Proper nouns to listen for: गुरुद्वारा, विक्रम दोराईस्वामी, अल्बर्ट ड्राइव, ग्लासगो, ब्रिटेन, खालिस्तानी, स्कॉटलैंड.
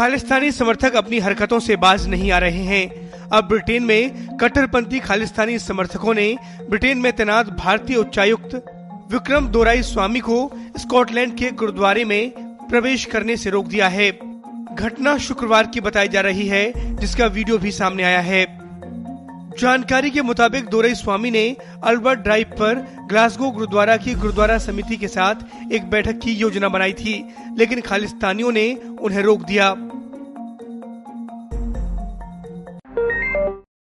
खालिस्तानी समर्थक अपनी हरकतों से बाज नहीं आ रहे हैं। अब ब्रिटेन में कट्टरपंथी खालिस्तानी समर्थकों ने ब्रिटेन में तैनात भारतीय उच्चायुक्त विक्रम दोराईस्वामी को स्कॉटलैंड के गुरुद्वारे में प्रवेश करने से रोक दिया है। घटना शुक्रवार की बताई जा रही है, जिसका वीडियो भी सामने आया है। जानकारी के मुताबिक दोराईस्वामी ने अल्बर्ट ड्राइव पर ग्लासगो गुरुद्वारा की गुरुद्वारा समिति के साथ एक बैठक की योजना बनाई थी, लेकिन खालिस्तानियों ने उन्हें रोक दिया।